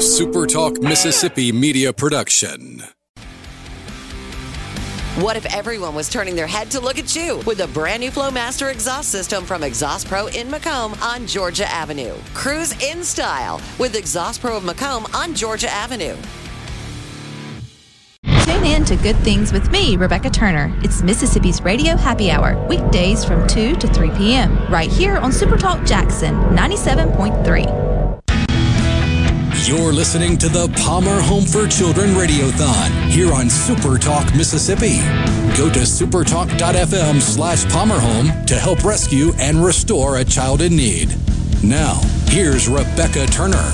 SuperTalk Mississippi Media Production. What if everyone was turning their head to look at you with a brand new Flowmaster exhaust system from Exhaust Pro in Macomb on Georgia Avenue? Cruise in style with Exhaust Pro of Macomb on Georgia Avenue. Tune in to Good Things with me, Rebecca Turner. It's Mississippi's Radio Happy Hour, weekdays from 2 to 3 p.m. right here on SuperTalk Jackson 97.3. You're listening to the Palmer Home for Children Radiothon here on SuperTalk Mississippi. Go to supertalk.fm/palmerhome to help rescue and restore a child in need. Now, here's Rebecca Turner.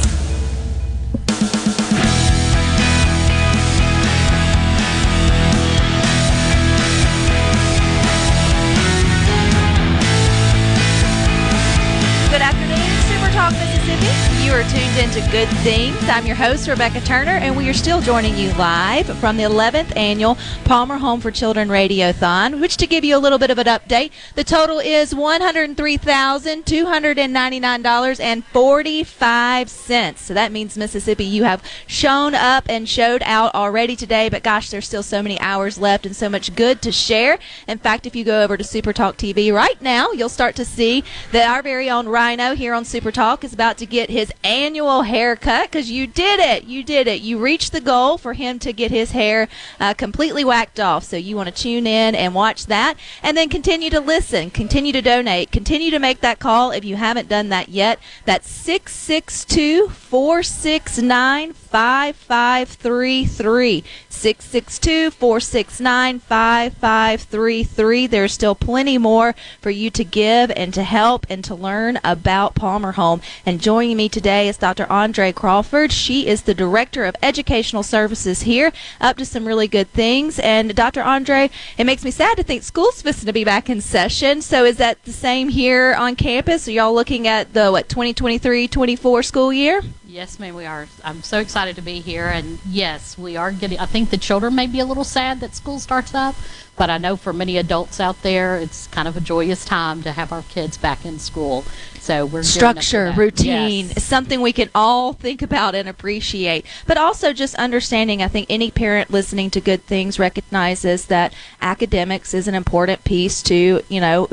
Are tuned into Good Things. I'm your host, Rebecca Turner, and we are still joining you live from the 11th annual Palmer Home for Children Radiothon, which, to give you a little bit of an update, the total is $103,299.45. So that means, Mississippi, you have shown up and showed out already today, but gosh, there's still so many hours left and so much good to share. In fact, if you go over to SuperTalk TV right now, you'll start to see that our very own Rhino here on SuperTalk is about to get his annual haircut, because you did it. You did it. You reached the goal for him to get his hair completely whacked off. So you want to tune in and watch that, and then continue to listen, continue to donate, continue to make that call if you haven't done that yet. That's 662-469-5533. 662-469-5533. There's still plenty more for you to give and to help and to learn about Palmer Home. And joining me today is Dr. Andre Crawford. She is the Director of Educational Services here, up to some really good things. And Dr. Andre, it makes me sad to think school's supposed to be back in session. So is that the same here on campus? Are y'all looking at the, 2023-24 school year? Yes, ma'am, we are. I'm so excited to be here. And yes, we are getting, I think the children may be a little sad that school starts up, but I know for many adults out there, it's kind of a joyous time to have our kids back in school. So we're structure, routine, yes. Something we can all think about and appreciate. But also just understanding, I think any parent listening to Good Things recognizes that academics is an important piece to,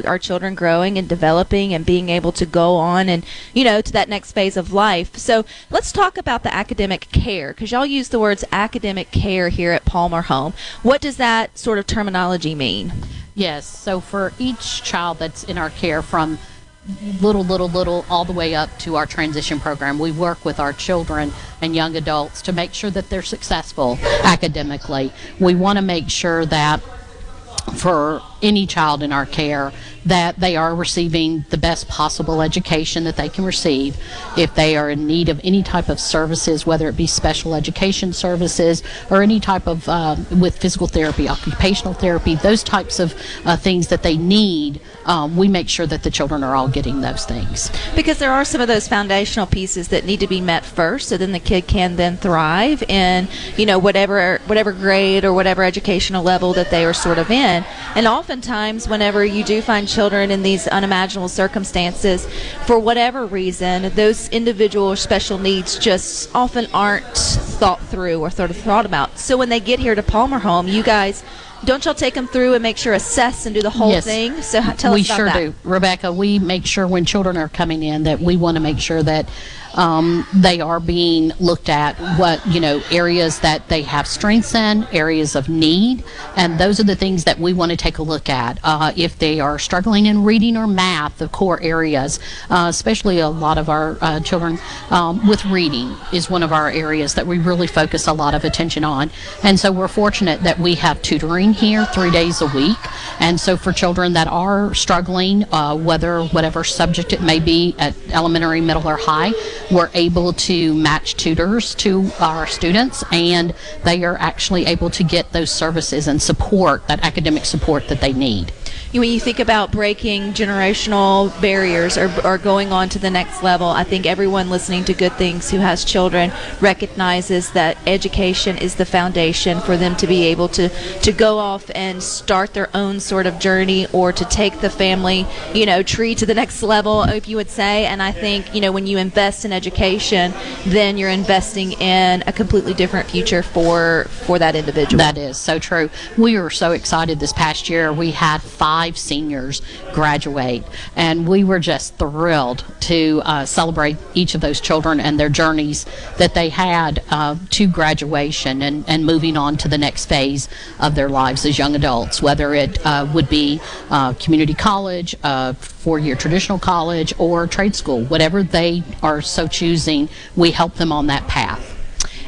our children growing and developing and being able to go on and, to that next phase of life. So let's talk about the academic care, because y'all use the words academic care here at Palmer Home. What does that sort of terminology mean? Yes, so for each child that's in our care, from little all the way up to our transition program, we work with our children and young adults to make sure that they're successful academically. We want to make sure that for any child in our care that they are receiving the best possible education that they can receive. If they are in need of any type of services, whether it be special education services or any type of with physical therapy, occupational therapy, those types of things that they need, we make sure that the children are all getting those things. Because there are some of those foundational pieces that need to be met first, so then the kid can then thrive in whatever grade or whatever educational level that they are sort of in. And oftentimes, whenever you do find children in these unimaginable circumstances, for whatever reason, those individual special needs just often aren't thought through or sort of thought about. So when they get here to Palmer Home, you guys, don't y'all take them through and make sure assess and do the whole thing? So tell us about that. We sure do. Rebecca, we make sure when children are coming in that we want to make sure that they are being looked at, areas that they have strengths in, areas of need, and those are the things that we want to take a look at. If they are struggling in reading or math, the core areas, especially a lot of our children with reading is one of our areas that we really focus a lot of attention on. And so we're fortunate that we have tutoring here 3 days a week. And so for children that are struggling, whatever subject it may be at elementary, middle, or high, we're able to match tutors to our students, and they are actually able to get those services and support, that academic support that they need. when you think about breaking generational barriers or going on to the next level, I think everyone listening to Good Things who has children recognizes that education is the foundation for them to be able to go off and start their own sort of journey, or to take the family, tree to the next level, if you would say. And I think, when you invest in education, then you're investing in a completely different future for that individual. That is so true. We are so excited. This past year we had 5 seniors graduate, and we were just thrilled to celebrate each of those children and their journeys that they had to graduation and moving on to the next phase of their lives as young adults, whether it would be community college, four-year traditional college, or trade school, whatever they are so choosing. We help them on that path.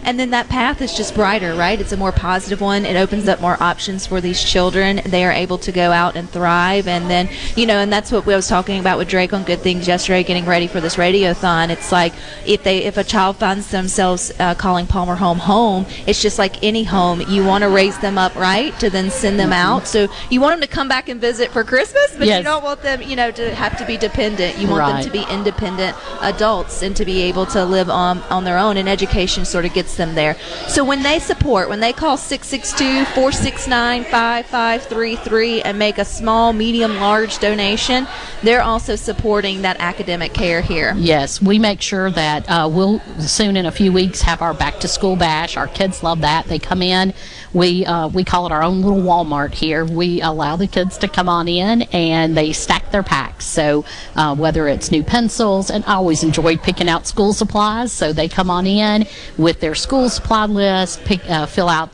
And then that path is just brighter, right? It's a more positive one. It opens up more options for these children. They are able to go out and thrive. And then, and that's what I was talking about with Drake on Good Things yesterday, getting ready for this radiothon. It's like if a child finds themselves calling Palmer home, it's just like any home. You want to raise them up, right, to then send them out. So you want them to come back and visit for Christmas, but yes, you don't want them, to have to be dependent. You want them to be independent adults and to be able to live on their own. And education sort of gets them there. So when they support, when they call 662-469-5533 and make a small, medium, large donation, they're also supporting that academic care here. Yes, we make sure that we'll soon in a few weeks have our back to school bash. Our kids love that. They come in. We call it our own little Walmart here. We allow the kids to come on in and they stack their packs. So whether it's new pencils, and I always enjoyed picking out school supplies, so they come on in with their school supply list, fill up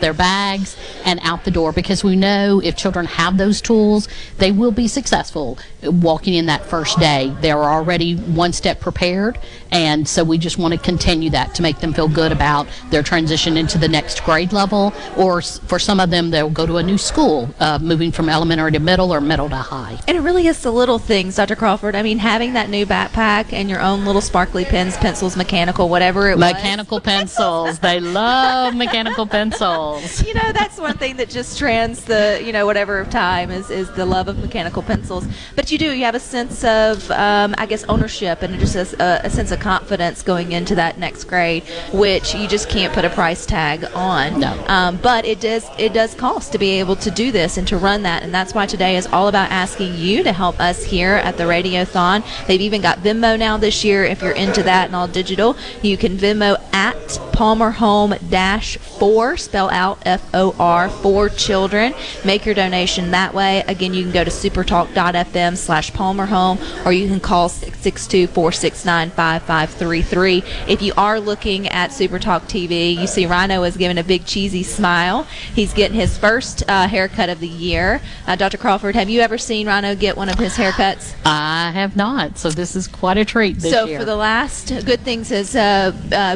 their bags and out the door, because we know if children have those tools, they will be successful walking in that first day. They're already one step prepared, and so we just want to continue that to make them feel good about their transition into the next grade level, or for some of them, they'll go to a new school, moving from elementary to middle or middle to high. And it really is the little things, Dr. Crawford. I mean, having that new backpack and your own little sparkly pens, pencils, mechanical, whatever it was. Mechanical pencils. They love mechanical pencils. That's one thing that just trans the whatever of time is the love of mechanical pencils. But you have a sense of I guess ownership, and just a sense of confidence going into that next grade, which you just can't put a price tag on. No. But it does cost to be able to do this and to run that, and that's why today is all about asking you to help us here at the Radiothon. They've even got Venmo now this year. If you're into that and all digital, you can Venmo at Palmer Home -4, spell out F-O-R, for children. Make your donation that way. Again, you can go to supertalk.fm/Palmer Home, or you can call 662-469-5533. If you are looking at SuperTalk TV, you see Rhino is giving a big cheesy smile. He's getting his first haircut of the year. Dr. Crawford, have you ever seen Rhino get one of his haircuts? I have not, so this is quite a treat this year. So for the last, Good Things has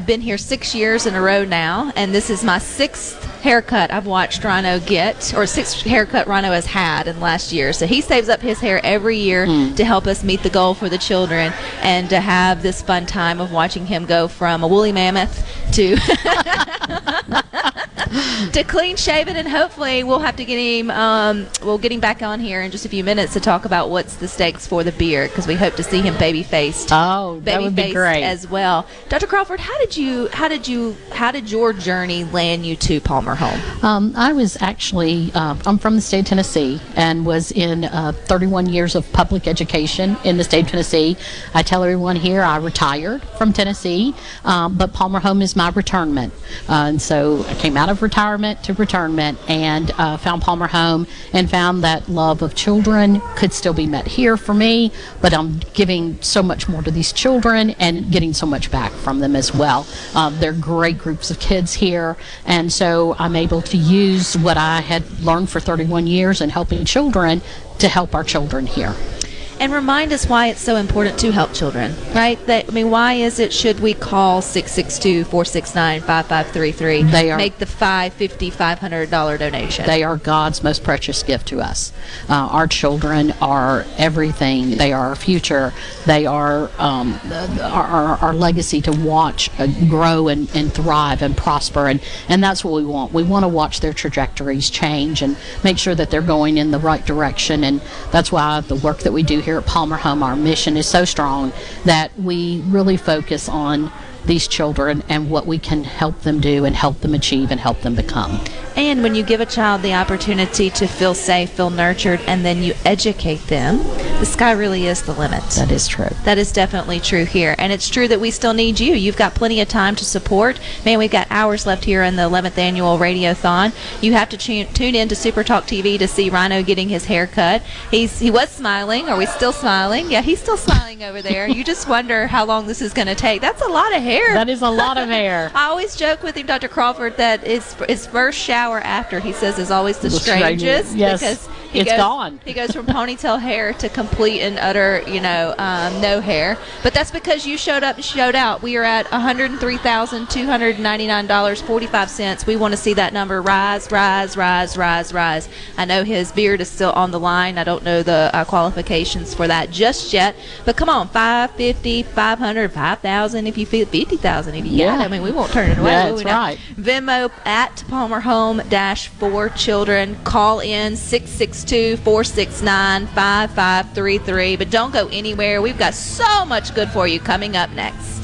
been here 6 years in a row now, and this is my 6th haircut I've watched Rhino get, or 6th haircut Rhino has had in the last year. So he saves up his hair every year to help us meet the goal for the children, and to have this fun time of watching him go from a woolly mammoth to to clean shaven. And hopefully we'll have to get him back on here in just a few minutes to talk about what's the stakes for the beard, because we hope to see him baby-faced. Oh, that would be great as well. Dr. Crawford, how did your journey land you to Palmer Home? I was actually I'm from the state of Tennessee, and was in 31 years of public education in the state of Tennessee. I tell everyone here I retired from Tennessee, but Palmer Home is my returnment, and so I came out of retirement to returnment, and found Palmer Home, and found that love of children could still be met here for me, but I'm giving so much more to these children and getting so much back from them as well. They're great groups of kids here, and so I'm able to use what I had learned for 31 years in helping children to help our children here. and remind us why it's so important to help children, right? That, I mean, why is it, should we call 662-469-5533, make the $550, $500 donation? They are God's most precious gift to us. Our children are everything. They are our future. They are our legacy to watch grow and thrive and prosper, and that's what we want. We want to watch their trajectories change and make sure that they're going in the right direction, and that's why the work that we do here at Palmer Home, our mission is so strong that we really focus on these children and what we can help them do and help them achieve and help them become. And when you give a child the opportunity to feel safe, feel nurtured, and then you educate them, the sky really is the limit. That is true. That is definitely true here. And it's true that we still need you. You've got plenty of time to support. Man, we've got hours left here in the 11th annual Radiothon. You have to tune in to SuperTalk TV to see Rhino getting his hair cut. He was smiling. Are we still smiling? Yeah, he's still smiling over there. You just wonder how long this is going to take. That's a lot of hair. That is a lot of hair. I always joke with him, Dr. Crawford, that his first shower after, he says, is always the strangest. Yes, because it's gone. He goes from ponytail hair to complete and utter, no hair. But that's because you showed up and showed out. We are at $103,299.45. We want to see that number rise, rise, rise, rise, rise. I know his beard is still on the line. I don't know the qualifications for that just yet. But come on, $550, $500, $5,000 if you feel $50,000 if you got it. I mean, we won't turn it away. That's right. Venmo at Palmer Home for Children. Call in 662-469-5533. But don't go anywhere. We've got so much good for you coming up next.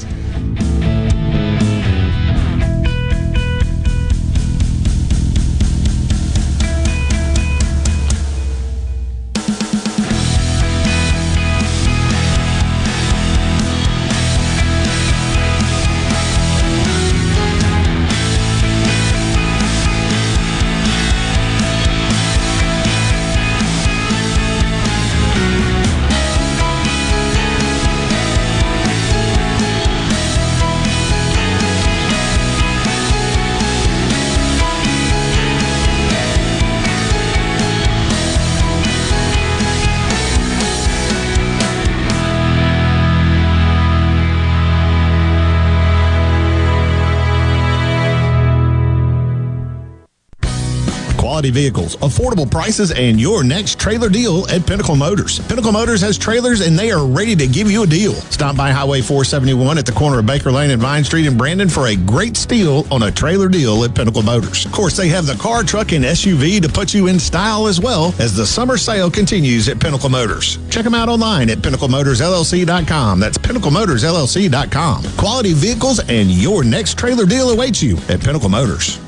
Vehicles, affordable prices, and your next trailer deal at Pinnacle Motors. Pinnacle Motors has trailers, and they are ready to give you a deal. Stop by Highway 471 at the corner of Baker Lane and Vine Street in Brandon for a great steal on a trailer deal at Pinnacle Motors. Of course, they have the car, truck, and SUV to put you in style, as well as the summer sale continues at Pinnacle Motors. Check them out online at PinnacleMotorsLLC.com. That's PinnacleMotorsLLC.com. Quality vehicles, and your next trailer deal awaits you at Pinnacle Motors.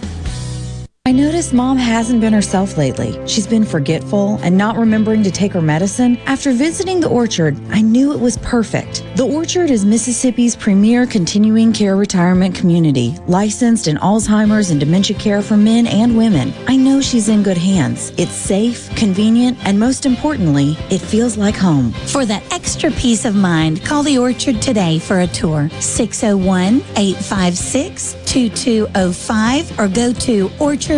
I noticed Mom hasn't been herself lately. She's been forgetful and not remembering to take her medicine. After visiting The Orchard, I knew it was perfect. The Orchard is Mississippi's premier continuing care retirement community, licensed in Alzheimer's and dementia care for men and women. I know she's in good hands. It's safe, convenient, and most importantly, it feels like home. For that extra peace of mind, call The Orchard today for a tour. 601-856-2205 or go to orchardretirement.com.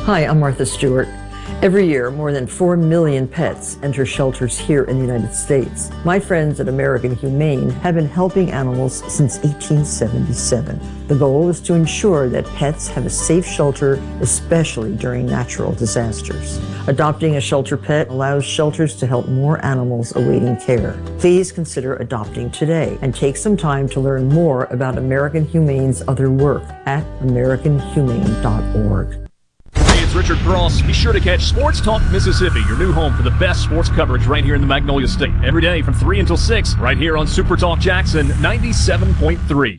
Hi, I'm Martha Stewart. Every year, more than 4 million pets enter shelters here in the United States. My friends at American Humane have been helping animals since 1877. The goal is to ensure that pets have a safe shelter, especially during natural disasters. Adopting a shelter pet allows shelters to help more animals awaiting care. Please consider adopting today and take some time to learn more about American Humane's other work at AmericanHumane.org. It's Richard Cross. Be sure to catch Sports Talk Mississippi, your new home for the best sports coverage right here in the Magnolia State. Every day from 3 until 6, right here on Super Talk Jackson 97.3.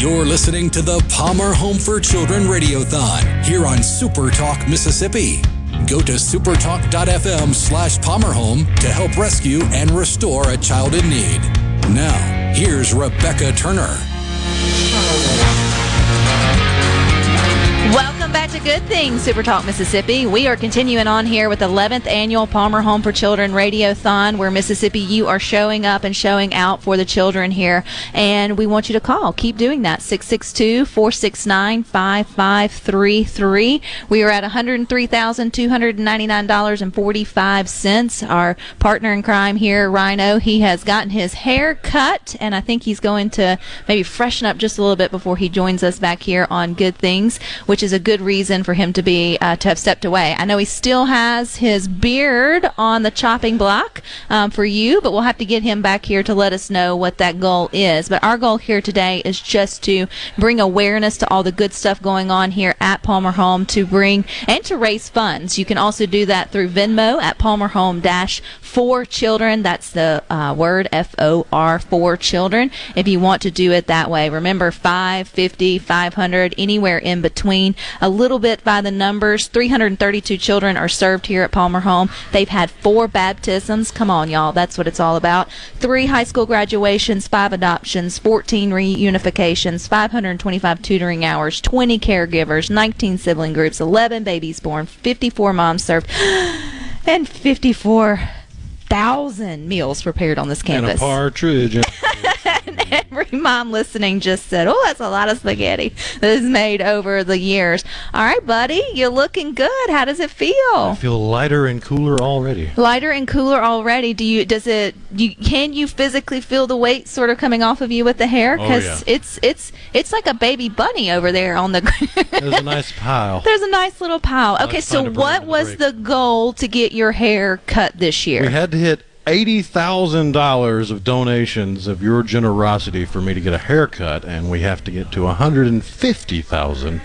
You're listening to the Palmer Home for Children Radiothon here on Super Talk Mississippi. Go to supertalk.fm/Palmer Home to help rescue and restore a child in need. Now, here's Rebecca Turner. Welcome back to Good Things, Super Talk Mississippi. We are continuing on here with the 11th Annual Palmer Home for Children Radiothon, where Mississippi, you are showing up and showing out for the children here. And we want you to call. Keep doing that, 662-469-5533. We are at $103,299.45. Our partner in crime here, Rhino, he has gotten his hair cut, and I think he's going to maybe freshen up just a little bit before he joins us back here on Good Things, which is a good reason for him to be to have stepped away. I know he still has his beard on the chopping block for you, but we'll have to get him back here to let us know what that goal is. But our goal here today is just to bring awareness to all the good stuff going on here at Palmer Home, to bring and to raise funds. You can also do that through Venmo at Palmer Home for Children. That's the word F-O-R for Children. If you want to do it that way, remember $5, $50, $500, anywhere in between. A little bit by the numbers, 332 children are served here at Palmer Home. They've had 4 baptisms. Come on, y'all. That's what it's all about. 3 high school graduations, 5 adoptions, 14 reunifications, 525 tutoring hours, 20 caregivers, 19 sibling groups, 11 babies born, 54 moms served, and 54,000 meals prepared on this campus. And a partridge. Every mom listening just said, oh, that's a lot of spaghetti that is made over the years. All right, buddy, you're looking good. How does it feel? I feel lighter and cooler already. Lighter and cooler already. Can you physically feel the weight sort of coming off of you with the hair? Because it's like a baby bunny over there on the There's a nice pile. There's a nice little pile. Okay, so what was the goal to get your hair cut this year? We had to hit $80,000 of donations of your generosity for me to get a haircut, and we have to get to $150,000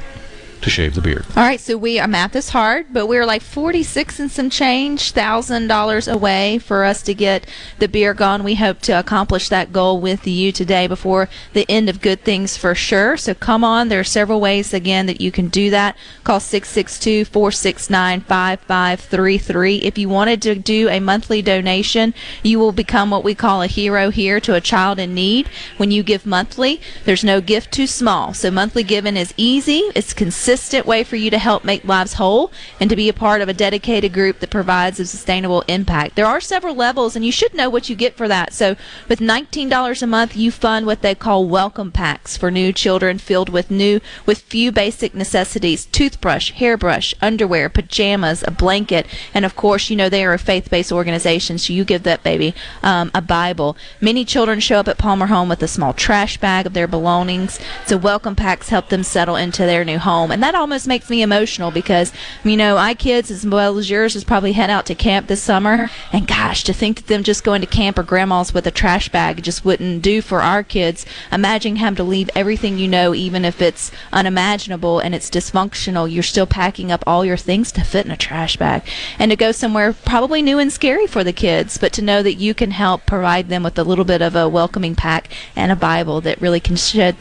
to shave the beard. All right, so I math is hard, but we're like 46 and some change $1,000 away for us to get the beard gone. We hope to accomplish that goal with you today before the end of Good Things for sure. So come on, there are several ways again that you can do that. Call 662-469-5533. If you wanted to do a monthly donation, you will become what we call a hero here to a child in need. When you give monthly, there's no gift too small. So monthly giving is easy. It's consistent way for you to help make lives whole and to be a part of a dedicated group that provides a sustainable impact. There are several levels, and you should know what you get for that. So with $19 a month, you fund what they call welcome packs for new children filled with few basic necessities: toothbrush, hairbrush, underwear, pajamas, a blanket, and of course, you know, they are a faith-based organization, so you give that baby a Bible. Many children show up at Palmer Home with a small trash bag of their belongings, so welcome packs help them settle into their new home. And that almost makes me emotional because, you know, my kids, as well as yours, is probably head out to camp this summer. And gosh, to think that them just going to camp or grandma's with a trash bag just wouldn't do for our kids. Imagine having to leave everything you know, even if it's unimaginable and it's dysfunctional. You're still packing up all your things to fit in a trash bag. And to go somewhere probably new and scary for the kids, but to know that you can help provide them with a little bit of a welcoming pack and a Bible that really can shed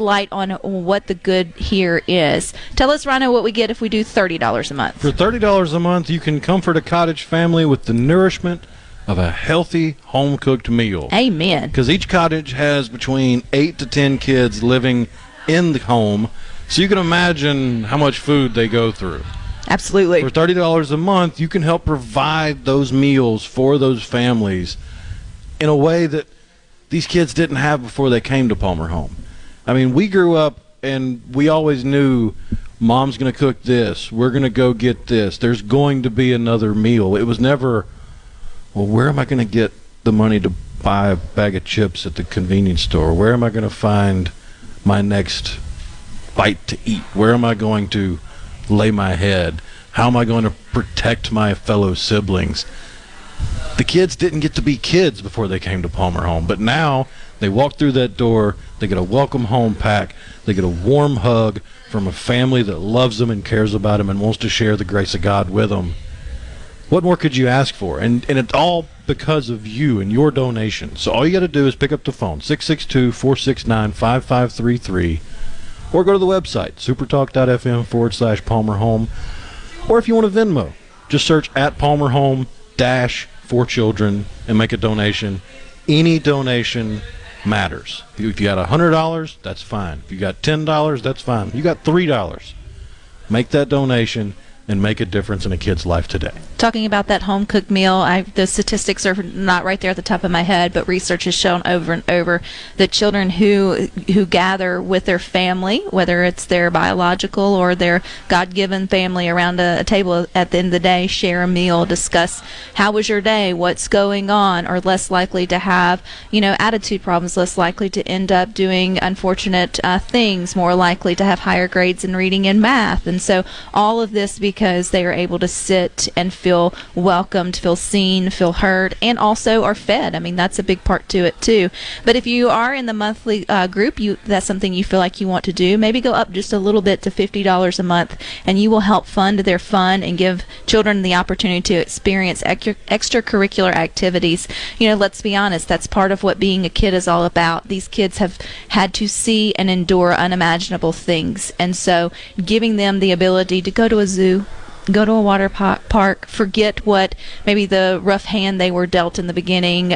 light on what the good here is. us. Tell us, Rhino, what we get if we do $30 a month. For $30 a month, you can comfort a cottage family with the nourishment of a healthy, home-cooked meal. Amen. Because each cottage has between 8 to 10 kids living in the home, so you can imagine how much food they go through. Absolutely. For $30 a month, you can help provide those meals for those families in a way that these kids didn't have before they came to Palmer Home. I mean, we grew up and we always knew mom's going to cook this. We're going to go get this. There's going to be another meal. It was never, well, where am I going to get the money to buy a bag of chips at the convenience store? Where am I going to find my next bite to eat? Where am I going to lay my head? How am I going to protect my fellow siblings? The kids didn't get to be kids before they came to Palmer Home, but now they walk through that door, they get a welcome home pack, they get a warm hug from a family that loves them and cares about them and wants to share the grace of God with them. What more could you ask for? And it's all because of you and your donation. So all you got to do is pick up the phone, 662-469-5533, or go to the website, supertalk.fm/Palmer Home, or if you want to Venmo, just search at Palmer Home _for children and make a donation. Any donation matters. If you got $100, that's fine. If you got $10, that's fine. If you got $3, make that donation and make a difference in a kid's life today. Talking about that home-cooked meal, the statistics are not right there at the top of my head, but research has shown over and over that children who gather with their family, whether it's their biological or their God-given family around a table at the end of the day, share a meal, discuss how was your day, what's going on, are less likely to have, you know, attitude problems, less likely to end up doing unfortunate things, more likely to have higher grades in reading and math. And so all of this because they are able to sit and feel welcomed, feel seen, feel heard, and also are fed. I mean, that's a big part to it too. But if you are in the monthly group, that's something you feel like you want to do, maybe go up just a little bit to $50 a month, and you will help fund their fun and give children the opportunity to experience extracurricular activities. You know, let's be honest, that's part of what being a kid is all about. These kids have had to see and endure unimaginable things, and so giving them the ability to go to a zoo, go to a water park, forget what maybe the rough hand they were dealt in the beginning,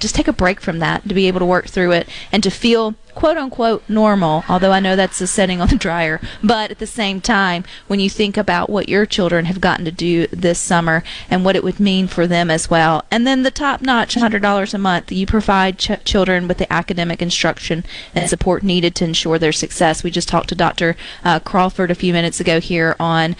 just take a break from that to be able to work through it and to feel quote-unquote normal, although I know that's the setting on the dryer. But at the same time, when you think about what your children have gotten to do this summer and what it would mean for them as well. And then the top-notch $100 a month, you provide children with the academic instruction and support needed to ensure their success. We just talked to Dr. Crawford a few minutes ago here on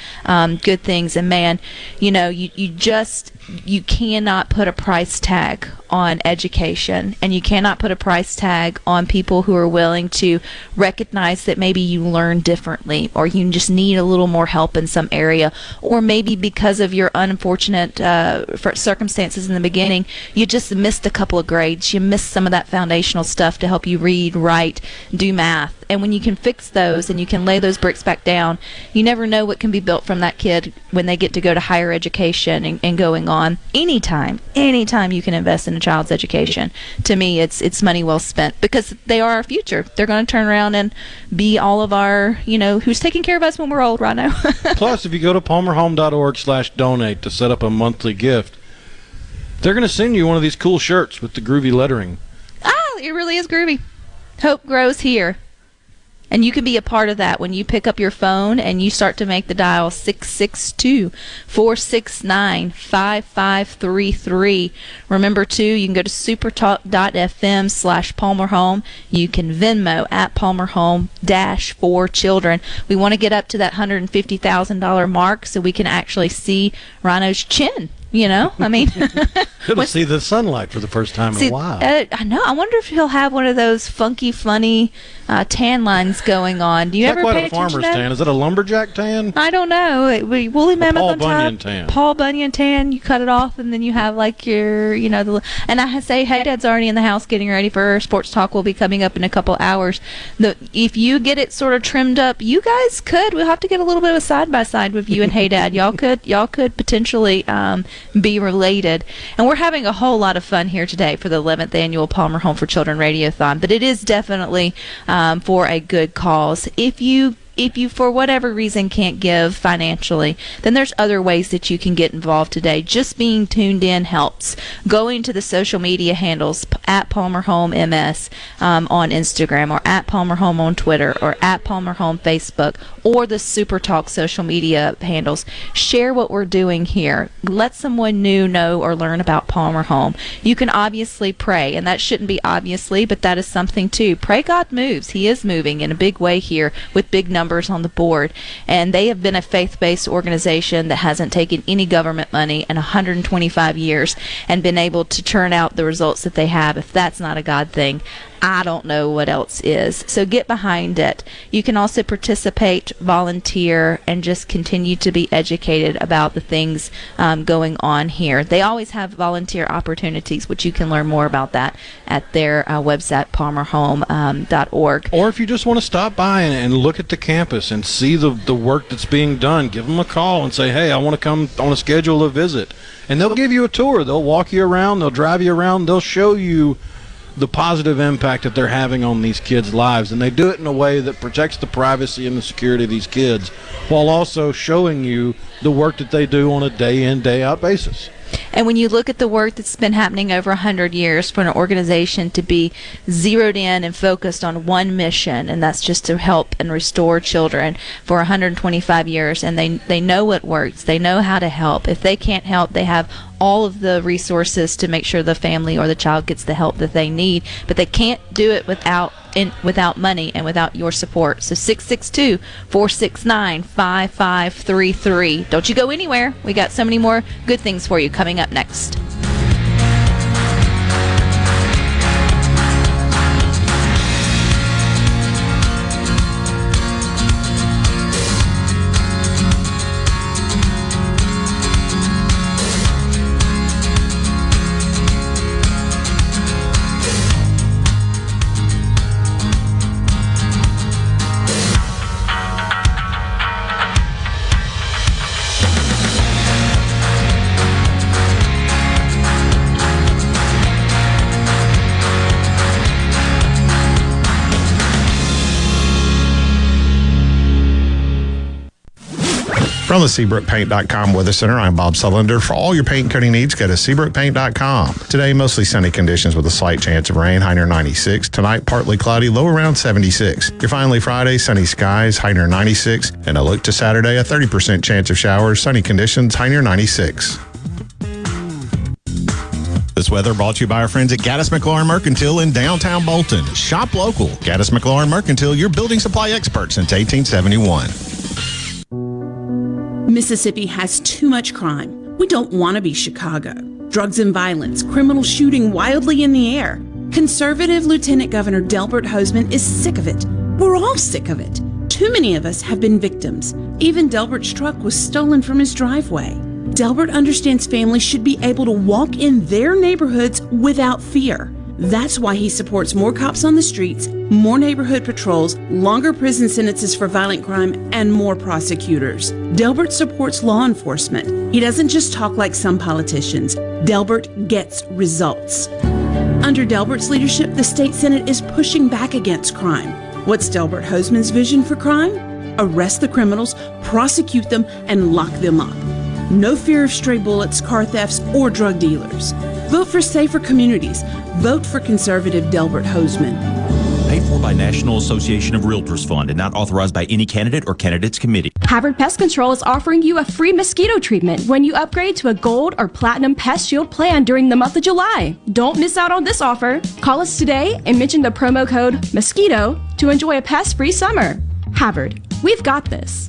good things. And, man, you know, you cannot put a price tag on education, and you cannot put a price tag on people who are willing to recognize that maybe you learn differently, or you just need a little more help in some area, or maybe because of your unfortunate circumstances in the beginning, you just missed a couple of grades, you missed some of that foundational stuff to help you read, write, do math. And when you can fix those and you can lay those bricks back down, you never know what can be built from that kid when they get to go to higher education and going on. Anytime you can invest in a child's education, to me it's money well spent, because they are our future. They're going to turn around and be all of our, you know, who's taking care of us when we're old, Rhino. Plus, if you go to palmerhome.org/donate to set up a monthly gift, they're going to send you one of these cool shirts with the groovy lettering. Ah, it really is groovy. Hope grows here. And you can be a part of that when you pick up your phone and you start to make the dial, 662-469-5533. Remember, too, you can go to supertalk.fm/Palmer Home. You can Venmo at Palmer Home -for children. We want to get up to that $150,000 mark so we can actually see Rhino's chin. You know, I mean, it'll see the sunlight for the first time in a while. I know. I wonder if he'll have one of those funky, funny tan lines going on. Do you ever pay attention to that? Quite a farmer's tan. Is that a lumberjack tan? I don't know. It would be woolly mammoth on top. Paul Bunyan tan. Paul Bunyan tan. You cut it off, and then you have like your, you know, and I say, hey, Dad's already in the house getting ready for Sports Talk. Will be coming up in a couple hours. If you get it sort of trimmed up, you guys could. We'll have to get a little bit of a side by side with you and Hey Dad. Y'all could potentially be related. And we're having a whole lot of fun here today for the 11th annual Palmer Home for Children Radiothon, but it is definitely for a good cause. If you if you for whatever reason can't give financially, then there's other ways that you can get involved today. Just being tuned in helps. Going to the social media handles at Palmer Home MS on Instagram, or at Palmer Home on Twitter, or at Palmer Home Facebook, or the SuperTalk social media handles. Share what we're doing here. Let someone new know or learn about Palmer Home. You can obviously pray, and that shouldn't be obviously, but that is something too. Pray God moves. He is moving in a big way here with big numbers on the board, and they have been a faith-based organization that hasn't taken any government money in 125 years and been able to turn out the results that they have. If that's not a God thing, I don't know what else is. So get behind it. You can also participate, volunteer, and just continue to be educated about the things going on here. They always have volunteer opportunities, which you can learn more about that at their website, palmerhome.org. Or if you just want to stop by and look at the campus and see the work that's being done, give them a call and say, hey, I want to come on a schedule to visit. And they'll give you a tour. They'll walk you around. They'll drive you around. They'll show you the positive impact that they're having on these kids' lives, and they do it in a way that protects the privacy and the security of these kids, while also showing you the work that they do on a day-in, day-out basis. And when you look at the work that's been happening over 100 years, for an organization to be zeroed in and focused on one mission, and that's just to help and restore children for 125 years, and they know what works. They know how to help. If they can't help, they have all of the resources to make sure the family or the child gets the help that they need, but they can't do it without money and without your support. So 662-469-5533. Don't you go anywhere. We got so many more good things for you coming up next. From the SeabrookPaint.com Weather Center, I'm Bob Sullender. For all your paint coating needs, go to SeabrookPaint.com. Today, mostly sunny conditions with a slight chance of rain, high near 96. Tonight, partly cloudy, low around 76. Your finally Friday, sunny skies, high near 96. And a look to Saturday, a 30% chance of showers, sunny conditions, high near 96. This weather brought to you by our friends at Gaddis McLaurin Mercantile in downtown Bolton. Shop local. Gaddis McLaurin Mercantile, your building supply expert since 1871. Mississippi has too much crime. We don't want to be Chicago. Drugs and violence, criminal shooting wildly in the air. Conservative Lieutenant Governor Delbert Hosemann is sick of it. We're all sick of it. Too many of us have been victims. Even Delbert's truck was stolen from his driveway. Delbert understands families should be able to walk in their neighborhoods without fear. That's why he supports more cops on the streets, more neighborhood patrols, longer prison sentences for violent crime, and more prosecutors. Delbert supports law enforcement. He doesn't just talk like some politicians. Delbert gets results. Under Delbert's leadership, the state senate is pushing back against crime. What's Delbert Hosemann's vision for crime? Arrest the criminals, prosecute them, and lock them up. No fear of stray bullets, car thefts, or drug dealers. Vote for safer communities. Vote for conservative Delbert Hosemann. Paid for by National Association of Realtors Fund and not authorized by any candidate or candidates committee. Havard Pest Control is offering you a free mosquito treatment when you upgrade to a gold or platinum pest shield plan during the month of July. Don't miss out on this offer. Call us today and mention the promo code MOSQUITO to enjoy a pest-free summer. Havard, we've got this.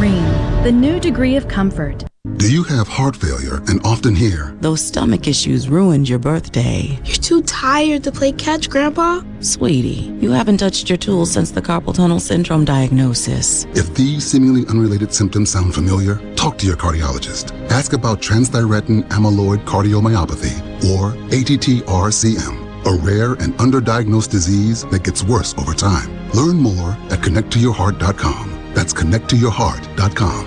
Rheem. The new degree of comfort. Do you have heart failure and often hear, "Those stomach issues ruined your birthday"? "You're too tired to play catch, Grandpa." Sweetie, you haven't touched your tools since the carpal tunnel syndrome diagnosis. If these seemingly unrelated symptoms sound familiar, talk to your cardiologist. Ask about transthyretin amyloid cardiomyopathy, or ATTR-CM, a rare and underdiagnosed disease that gets worse over time. Learn more at connecttoyourheart.com. That's connecttoyourheart.com.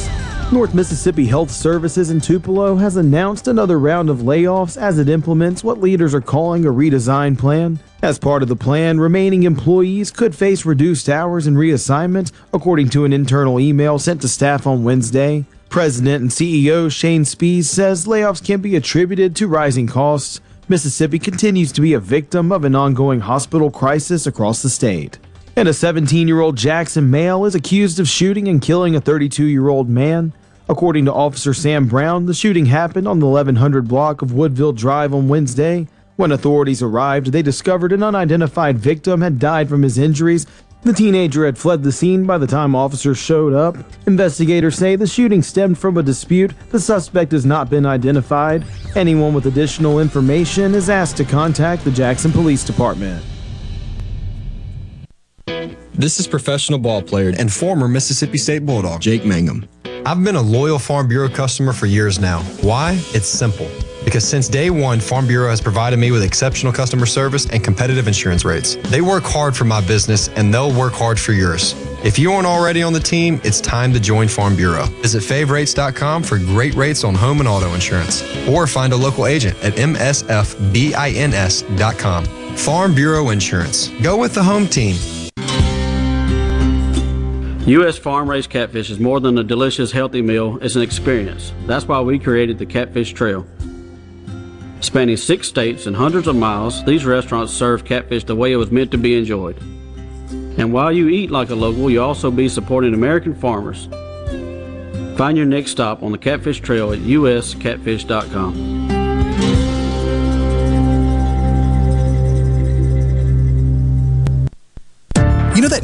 North Mississippi Health Services in Tupelo has announced another round of layoffs as it implements what leaders are calling a redesign plan. As part of the plan, remaining employees could face reduced hours and reassignment, according to an internal email sent to staff on Wednesday. President and CEO Shane Spees says layoffs can be attributed to rising costs. Mississippi continues to be a victim of an ongoing hospital crisis across the state. And a 17-year-old Jackson male is accused of shooting and killing a 32-year-old man. According to Officer Sam Brown, the shooting happened on the 1100 block of Woodville Drive on Wednesday. When authorities arrived, they discovered an unidentified victim had died from his injuries. The teenager had fled the scene by the time officers showed up. Investigators say the shooting stemmed from a dispute. The suspect has not been identified. Anyone with additional information is asked to contact the Jackson Police Department. This is professional ball player and former Mississippi State Bulldog Jake Mangum. I've been a loyal Farm Bureau customer for years now. Why? It's simple. Because since day one, Farm Bureau has provided me with exceptional customer service and competitive insurance rates. They work hard for my business, and they'll work hard for yours. If you aren't already on the team, it's time to join Farm Bureau. Visit favrates.com for great rates on home and auto insurance, or find a local agent at msfbins.com. Farm Bureau Insurance. Go with the home team. U.S. farm-raised catfish is more than a delicious, healthy meal. It's an experience. That's why we created the Catfish Trail. Spanning 6 states and hundreds of miles, these restaurants serve catfish the way it was meant to be enjoyed. And while you eat like a local, you'll also be supporting American farmers. Find your next stop on the Catfish Trail at uscatfish.com. You know that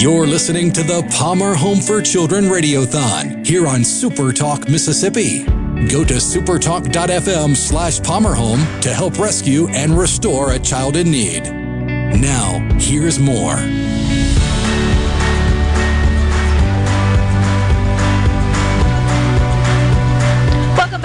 You're listening to the Palmer Home for Children Radiothon here on SuperTalk Mississippi. Go to supertalk.fm/Palmer Home to help rescue and restore a child in need. Now, here's more.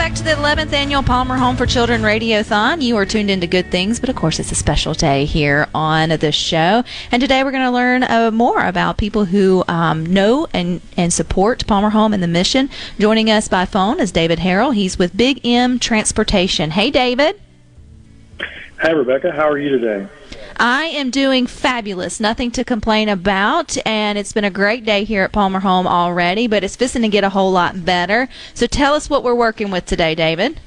Back to the 11th Annual Palmer Home for Children Radiothon. You are tuned into good things, but of course it's a special day here on the show. And today we're going to learn more about people who know and support Palmer Home and the mission. Joining us by phone is David Harrell. He's with Big M Transportation. Hey, David. Hi, Rebecca. How are you today? I am doing fabulous. Nothing to complain about, and it's been a great day here at Palmer Home already, but it's fixing to get a whole lot better. So tell us what we're working with today, David.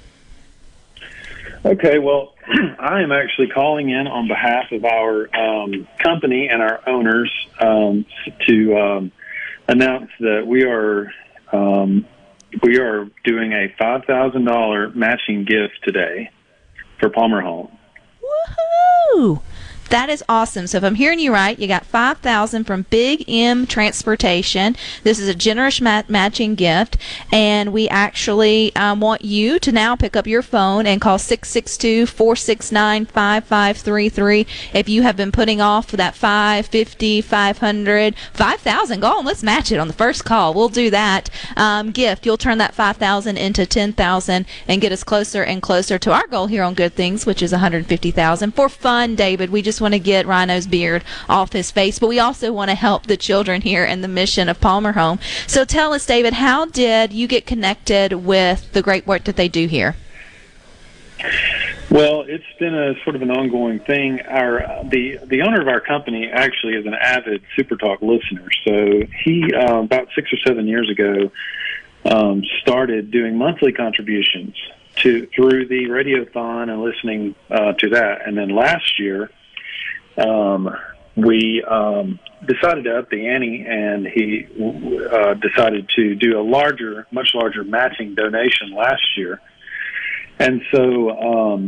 Okay, well, I am actually calling in on behalf of our company and our owners to announce that we are doing a $5,000 matching gift today for Palmer Home. Woohoo! That is awesome. So if I'm hearing you right, you got $5,000 from Big M Transportation. This is a generous matching gift, and we actually want you to now pick up your phone and call 662-469-5533 if you have been putting off that $5,000. Go on, let's match it on the first call. We'll do that gift. You'll turn that $5,000 into $10,000 and get us closer and closer to our goal here on Good Things, which is $150,000 for fun, David. We just want to get Rhino's beard off his face, but we also want to help the children here and the mission of Palmer Home. So tell us, David, how did you get connected with the great work that they do here? Well, it's been a sort of an ongoing thing. The owner of our company actually is an avid SuperTalk listener. So he, about 6 or 7 years ago, started doing monthly contributions through the radiothon and listening to that. And then last year, we decided to up the ante, and he decided to do a larger, much larger matching donation last year. And so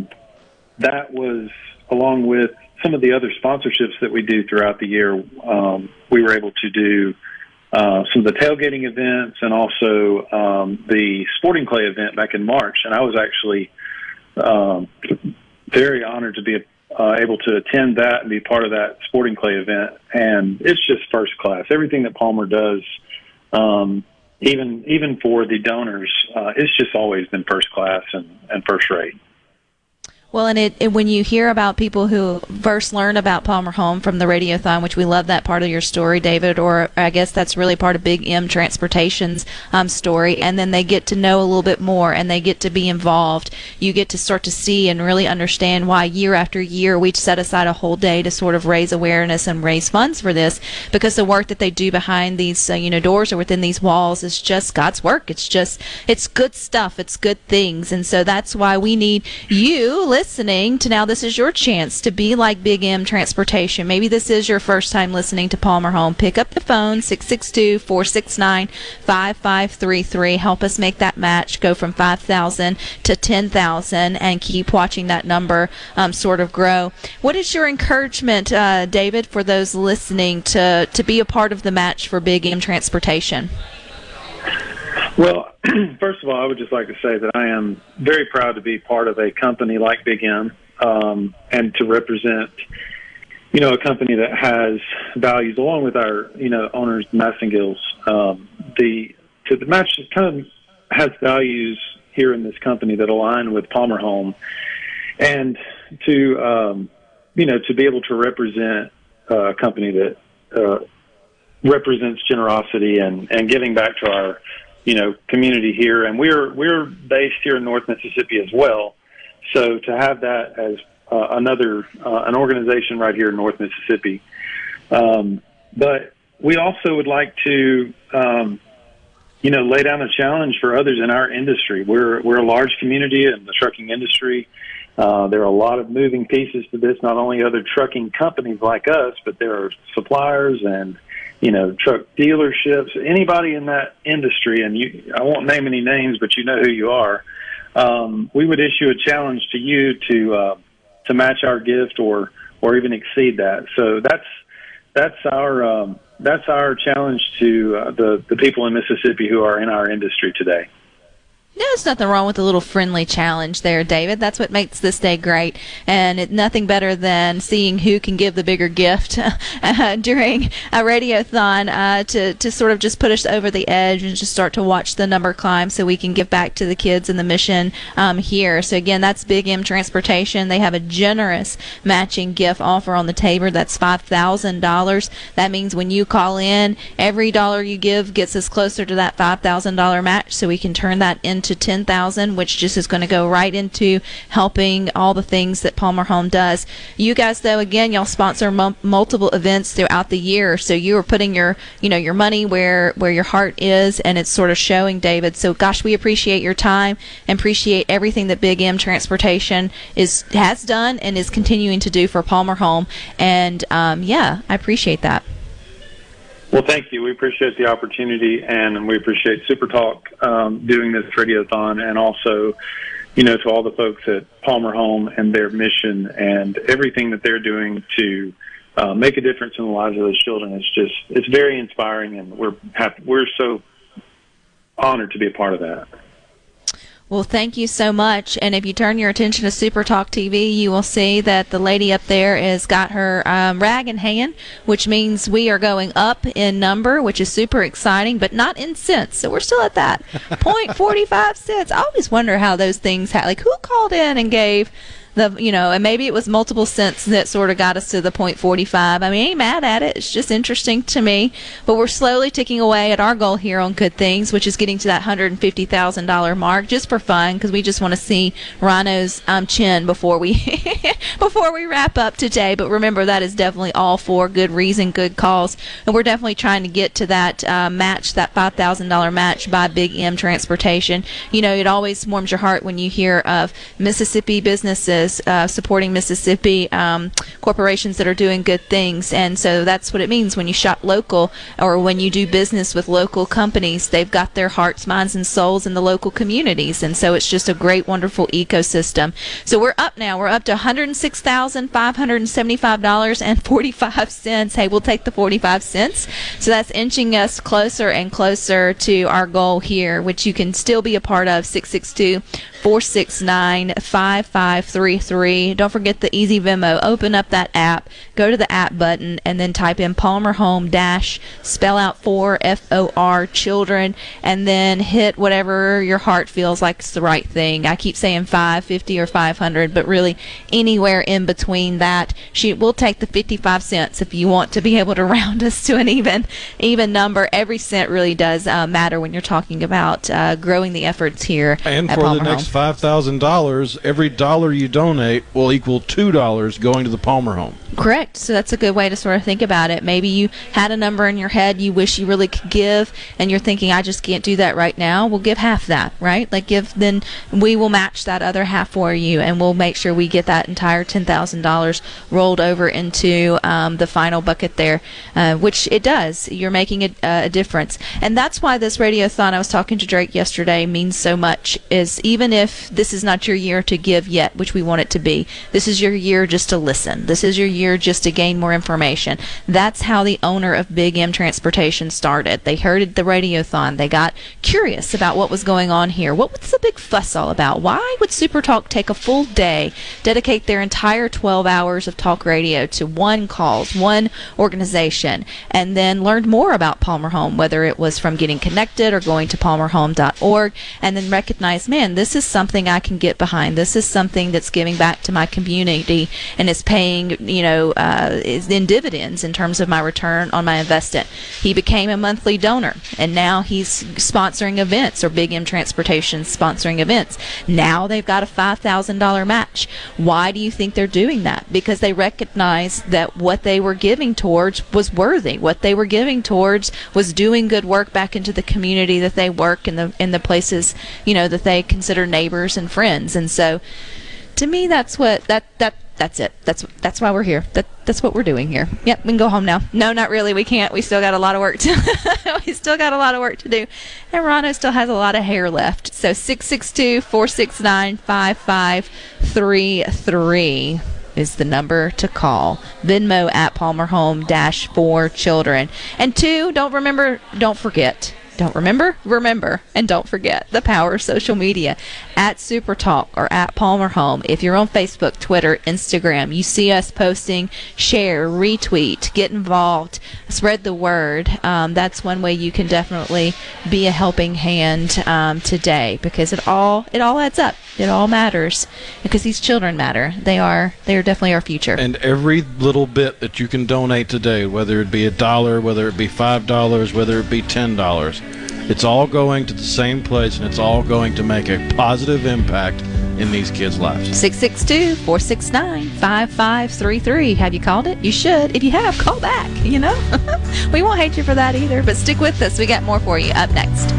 that was, along with some of the other sponsorships that we do throughout the year, we were able to do some of the tailgating events and also the sporting clay event back in March. And I was actually very honored to be able to attend that and be part of that sporting clay event. And it's just first class. Everything that Palmer does, even for the donors, it's just always been first class and first rate. Well, and when you hear about people who first learn about Palmer Home from the Radiothon, which we love that part of your story, David, or I guess that's really part of Big M Transportation's story, and then they get to know a little bit more and they get to be involved. You get to start to see and really understand why year after year we set aside a whole day to sort of raise awareness and raise funds for this, because the work that they do behind these doors or within these walls is just God's work. It's good stuff. It's good things. And so that's why we need you listening to now. This is your chance to be like Big M Transportation. Maybe this is your first time listening to Palmer Home. Pick up the phone, 662-469-5533. Help us make that match go from 5,000 to 10,000 and keep watching that number sort of grow. What is your encouragement, David, for those listening to be a part of the match for Big M Transportation? Well, first of all, I would just like to say that I am very proud to be part of a company like Big M, and to represent, a company that has values along with our, owners, Massengill. The match kind of has values here in this company that align with Palmer Home, and to be able to represent a company that represents generosity and giving back to our community here, and we're based here in North Mississippi as well. So to have that as an organization right here in North Mississippi, but we also would like to, lay down a challenge for others in our industry. We're a large community in the trucking industry. There are a lot of moving pieces to this. Not only other trucking companies like us, but there are suppliers and truck dealerships, anybody in that industry, and I won't name any names, but you know who you are. We would issue a challenge to you to match our gift or even exceed that. So that's our challenge to the people in Mississippi who are in our industry today. No, there's nothing wrong with a little friendly challenge there, David. That's what makes this day great, and nothing better than seeing who can give the bigger gift during a radiothon to sort of just put us over the edge and just start to watch the number climb so we can give back to the kids and the mission here. So, again, that's Big M Transportation. They have a generous matching gift offer on the table. That's $5,000. That means when you call in, every dollar you give gets us closer to that $5,000 match, so we can turn that into $10,000, which just is going to go right into helping all the things that Palmer Home does. You guys, though, again, y'all sponsor multiple events throughout the year, so you are putting your, your money where your heart is, and it's sort of showing, David. So, gosh, we appreciate your time and appreciate everything that Big M Transportation has done and is continuing to do for Palmer Home. And I appreciate that. Well, thank you. We appreciate the opportunity, and we appreciate SuperTalk doing this radiothon, and also, you know, to all the folks at Palmer Home and their mission and everything that they're doing to make a difference in the lives of those children. It's just, it's very inspiring, and we're happy. We're so honored to be a part of that. Well, thank you so much. And if you turn your attention to SuperTalk TV, you will see that the lady up there has got her rag in hand, which means we are going up in number, which is super exciting, but not in cents. So we're still at that 0.45 cents. I always wonder how those things happen. Like, who called in and gave the, you know, and maybe it was multiple cents that sort of got us to the 0.45. I mean, I ain't mad at it. It's just interesting to me. But we're slowly ticking away at our goal here on Good Things, which is getting to that $150,000 mark, just for fun, because we just want to see Rhino's chin before we before we wrap up today. But remember, that is definitely all for good reason, good cause, and we're definitely trying to get to that match, that $5,000 match by Big M Transportation. You know, it always warms your heart when you hear of Mississippi businesses supporting Mississippi corporations that are doing good things, and so that's what it means when you shop local or when you do business with local companies. They've got their hearts, minds, and souls in the local communities. And so it's just a great, wonderful ecosystem. So we're up now. We're up to $106,575.45. Hey, we'll take the 45 cents. So that's inching us closer and closer to our goal here, which you can still be a part of, 662-469-5533. Don't forget the easy Venmo. Open up that app. Go to the app button and then type in Palmer Home dash, spell out four, F-O-R, children, and then hit whatever your heart feels like. It's the right thing. I keep saying 550 or 500, but really anywhere in between that. She will take the 55 cents if you want to be able to round us to an even number. Every cent really does matter when you're talking about growing the efforts here. And for the next $5,000, every dollar you donate will equal $2 going to the Palmer Home. Correct. So that's a good way to sort of think about it. Maybe you had a number in your head you wish you really could give, and you're thinking, I just can't do that right now. We'll give half that, right? Like, give, then we will match that other half for you, and we'll make sure we get that entire $10,000 rolled over into the final bucket there, which it does. You're making a difference. And that's why this radiothon, I was talking to Drake yesterday, means so much, is even if this is not your year to give yet, which we want it to be, this is your year just to listen. This is your year just to gain more information. That's how the owner of Big M Transportation started. They heard the radiothon. They got curious about what was going on here. What was the big fuss all about? Why would SuperTalk take a full day, dedicate their entire 12 hours of talk radio to one cause, one organization, and then learned more about Palmer Home, whether it was from getting connected or going to palmerhome.org, and then recognize, man, this is something I can get behind. This is something that's giving back to my community and is paying, you know, in dividends in terms of my return on my investment. He became a monthly donor, and now he's sponsoring events, or Big M Transportation sponsoring events. Now they've got a $5,000 match. Why do you think they're doing that? Because they recognize that what they were giving towards was worthy. What they were giving towards was doing good work back into the community that they work in the places, you know, that they consider neighbors and friends. And so, to me, that's what that's it. That's why we're here. That's what we're doing here. Yep, we can go home now. No, not really. We can't. We still got a lot of work to we still got a lot of work to do. And Rhino still has a lot of hair left. So 662-469-5533 is the number to call. Venmo at Palmer Home dash for children. And two, remember and don't forget the power of social media at SuperTalk or at Palmer Home. If you're on Facebook, Twitter, Instagram, you see us posting, share, retweet, get involved, spread the word. That's one way you can definitely be a helping hand today, because it all adds up. It all matters, because these children matter. They are definitely our future. And every little bit that you can donate today, whether it be a dollar, whether it be $5, whether it be $10. It's all going to the same place, and it's all going to make a positive impact in these kids' lives. 662-469-5533. Have you called it? You should. If you have, call back, you know. We won't hate you for that either, but stick with us. We got more for you up next.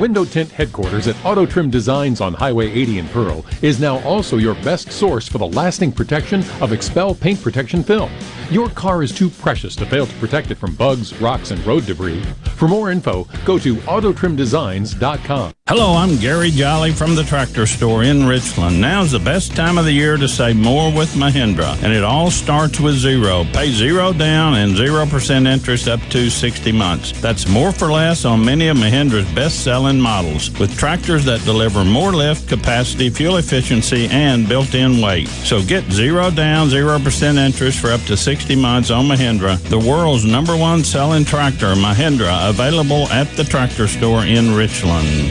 Window Tint headquarters at Auto Trim Designs on Highway 80 in Pearl is now also your best source for the lasting protection of Expel paint protection film. Your car is too precious to fail to protect it from bugs, rocks, and road debris. For more info, go to autotrimdesigns.com. Hello, I'm Gary Jolly from the Tractor Store in Richland. Now's the best time of the year to save more with Mahindra, and it all starts with zero. Pay zero down and 0% interest up to 60 months. That's more for less on many of Mahindra's best-selling models, with tractors that deliver more lift, capacity, fuel efficiency, and built-in weight. So get zero down, 0% interest for up to 60 months on Mahindra, the world's #1 selling tractor, Mahindra, available at the Tractor Store in Richland.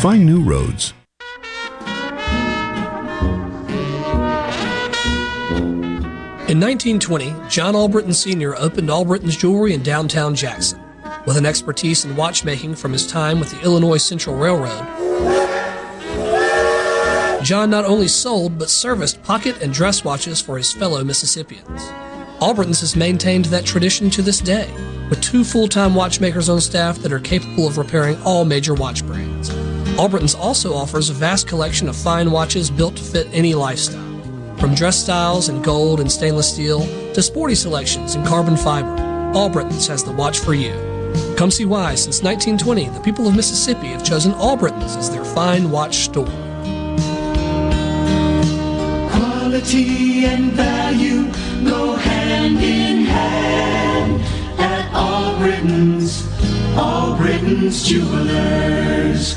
Find new roads. In 1920, John Albritton Sr. opened Albritton's Jewelry in downtown Jackson. With an expertise in watchmaking from his time with the Illinois Central Railroad, John not only sold but serviced pocket and dress watches for his fellow Mississippians. Albritton's has maintained that tradition to this day, with 2 full-time watchmakers on staff that are capable of repairing all major watch brands. Albritton's also offers a vast collection of fine watches built to fit any lifestyle, from dress styles in gold and stainless steel to sporty selections in carbon fiber. Albritton's has the watch for you. Come see why, since 1920, the people of Mississippi have chosen Albritton's as their fine watch store. Quality and value go hand in hand at Albritton's. Albritton's Jewelers.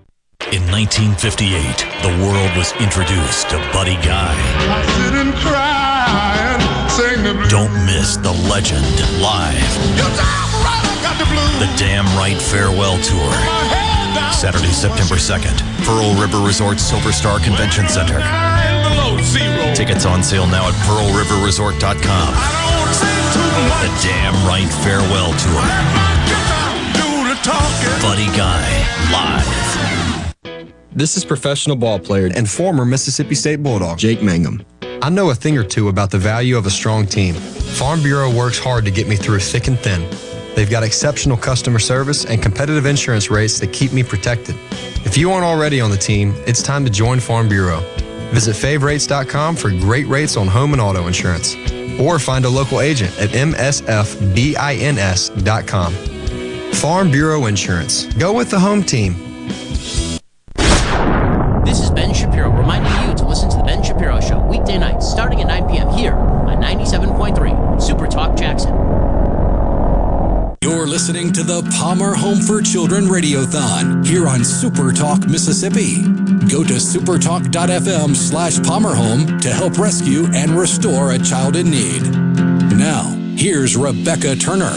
In 1958, the world was introduced to Buddy Guy. I sit and cry and sing the blues. Don't miss the legend live. You're damn right, I got the blues. The Damn Right Farewell Tour. Saturday, September 2nd, Pearl River Resort Silver Star Convention Center. Tickets on sale now at PearlRiverResort.com. The Damn Right Farewell Tour. Buddy Guy live. This is professional ball player and former Mississippi State Bulldog, Jake Mangum. I know a thing or two about the value of a strong team. Farm Bureau works hard to get me through thick and thin. They've got exceptional customer service and competitive insurance rates that keep me protected. If you aren't already on the team, it's time to join Farm Bureau. Visit favrates.com for great rates on home and auto insurance. Or find a local agent at msfbins.com. Farm Bureau Insurance. Go with the home team. Starting at 9 p.m. here on 97.3 SuperTalk Jackson. You're listening to the Palmer Home for Children Radiothon here on SuperTalk Mississippi. Go to supertalk.fm/Palmer Home to help rescue and restore a child in need. Now, here's Rebecca Turner.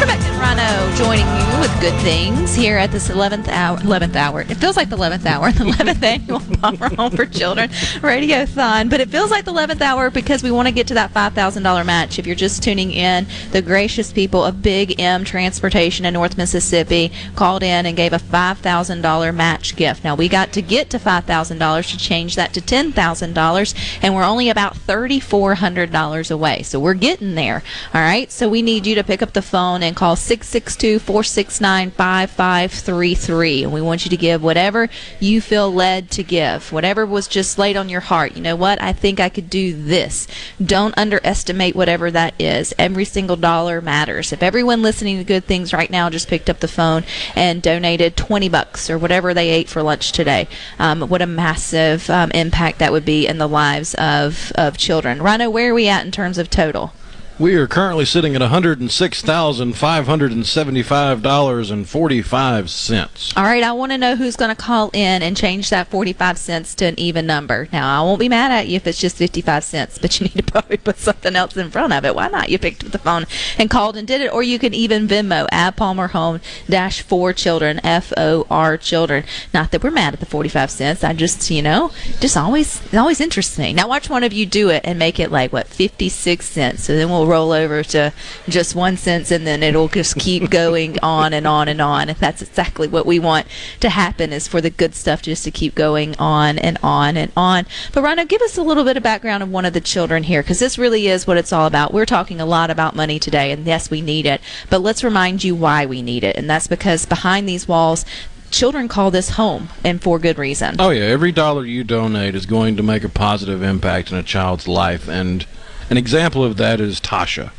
Rebecca and Rhino joining you with good things here at this 11th hour. It feels like the 11th hour, the 11th annual Palmer Home for Children Radiothon, but it feels like the 11th hour because we want to get to that $5,000 match. If you're just tuning in, the gracious people of Big M Transportation in North Mississippi called in and gave a $5,000 match gift. Now, we got to get to $5,000 to change that to $10,000, and we're only about $3,400 away, so we're getting there, all right? So we need you to pick up the phone and call 6 662-469-5533. And we want you to give whatever you feel led to give, whatever was just laid on your heart. You know what? I think I could do this. Don't underestimate whatever that is. Every single dollar matters. If everyone listening to Good Things right now just picked up the phone and donated $20 or whatever they ate for lunch today, what a massive impact that would be in the lives of children. Rhino, where are we at in terms of total? We are currently sitting at $106,575.45. All right, I want to know who's going to call in and change that 45 cents to an even number. Now, I won't be mad at you if it's just 55 cents, but you need to probably put something else in front of it. Why not? You picked up the phone and called and did it, or you can even Venmo at Palmer Home -4 Children, F-O-R Children. Not that we're mad at the 45 cents. I just, you know, just always interesting. Now, watch one of you do it and make it like, what, 56 cents. So then we'll roll over to just 1 cent, and then it'll just keep going on and on and on. And that's exactly what we want to happen, is for the good stuff just to keep going on and on and on. But Rhino, give us a little bit of background of one of the children here, because this really is what it's all about. We're talking a lot about money today, and yes, we need it, but let's remind you why we need it. And that's because behind these walls, children call this home, and for good reason. Oh yeah, every dollar you donate is going to make a positive impact in a child's life. And an example of that is Tasha.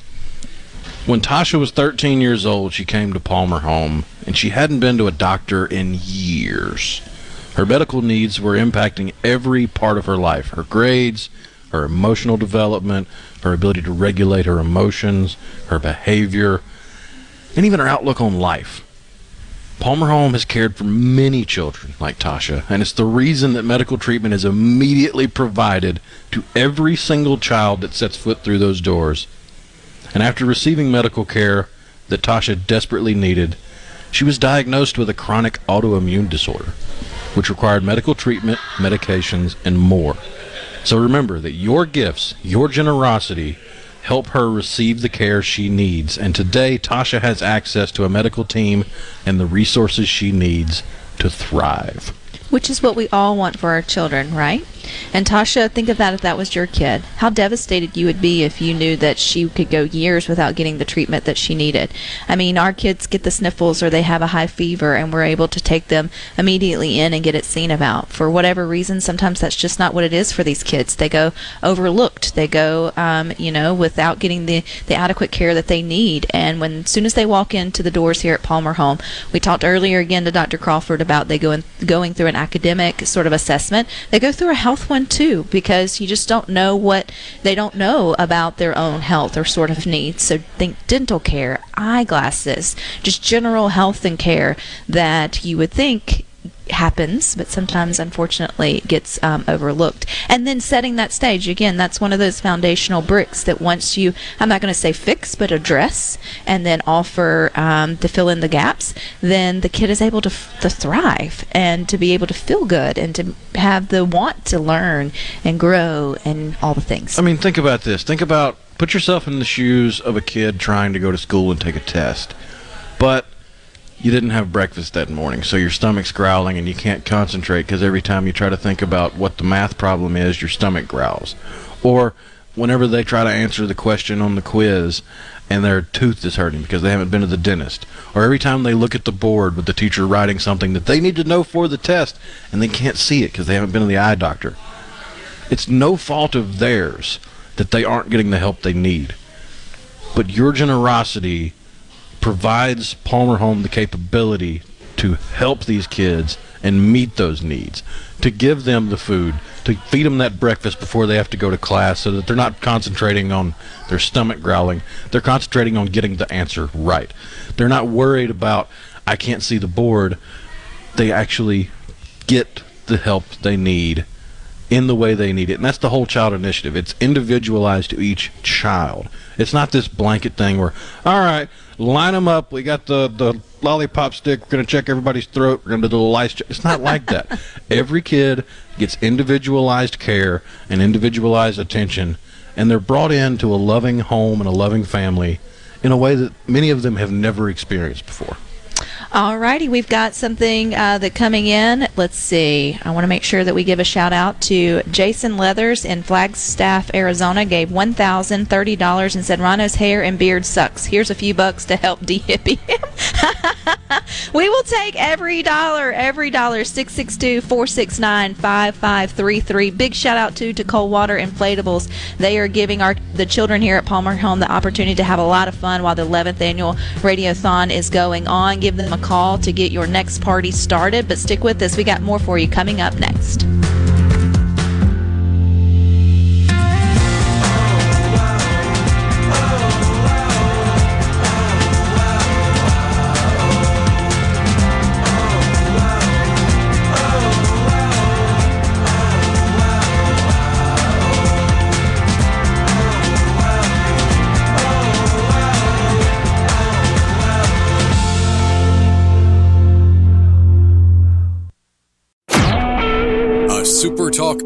When Tasha was 13 years old, she came to Palmer Home, and she hadn't been to a doctor in years. Her medical needs were impacting every part of her life: her grades, her emotional development, her ability to regulate her emotions, her behavior, and even her outlook on life. Palmer Home has cared for many children like Tasha, and it's the reason that medical treatment is immediately provided to every single child that sets foot through those doors. And after receiving medical care that Tasha desperately needed, she was diagnosed with a chronic autoimmune disorder, which required medical treatment, medications, and more. So remember that your gifts, your generosity, help her receive the care she needs. And today, Tasha has access to a medical team and the resources she needs to thrive. Which is what we all want for our children, right? And Tasha, think of that if that was your kid. How devastated you would be if you knew that she could go years without getting the treatment that she needed. I mean, our kids get the sniffles or they have a high fever, and we're able to take them immediately in and get it seen about. For whatever reason, sometimes that's just not what it is for these kids. They go overlooked. They go, you know, without getting the adequate care that they need. And as soon as they walk into the doors here at Palmer Home, we talked earlier again to Dr. Crawford about they going through an academic sort of assessment. They go through a health one too, because you just don't know what they don't know about their own health or sort of needs. So think dental care, eyeglasses, just general health and care that you would think happens, but sometimes unfortunately gets overlooked. And then setting that stage again, that's one of those foundational bricks that once you, I'm not going to say fix, but address, and then offer to fill in the gaps, then the kid is able to thrive and to be able to feel good and to have the want to learn and grow and all the things. I mean, think about this. Think about, put yourself in the shoes of a kid trying to go to school and take a test, but you didn't have breakfast that morning, so your stomach's growling and you can't concentrate because every time you try to think about what the math problem is, your stomach growls. Or whenever they try to answer the question on the quiz and their tooth is hurting because they haven't been to the dentist. Or every time they look at the board with the teacher writing something that they need to know for the test and they can't see it because they haven't been to the eye doctor. It's no fault of theirs that they aren't getting the help they need. But your generosity provides Palmer Home the capability to help these kids and meet those needs, to give them the food, to feed them that breakfast before they have to go to class so that they're not concentrating on their stomach growling. They're concentrating on getting the answer right. They're not worried about, I can't see the board. They actually get the help they need in the way they need it. And that's the whole child initiative. It's individualized to each child. It's not this blanket thing where, all right, line them up. We got the lollipop stick. We're going to check everybody's throat. We're going to do the lice check. It's not like that. Every kid gets individualized care and individualized attention, and they're brought into a loving home and a loving family in a way that many of them have never experienced before. All righty, we've got something that coming in. Let's see. I want to make sure that we give a shout out to Jason Leathers in Flagstaff, Arizona. Gave $1,030 and said Rhino's hair and beard sucks. Here's a few bucks to help de-hippie him. We will take every dollar, every dollar. 662-469-5533. Big shout out to Coldwater Inflatables. They are giving the children here at Palmer Home the opportunity to have a lot of fun while the 11th annual Radiothon is going on. Give them a call to get your next party started, but stick with us. We got more for you coming up next. SuperTalk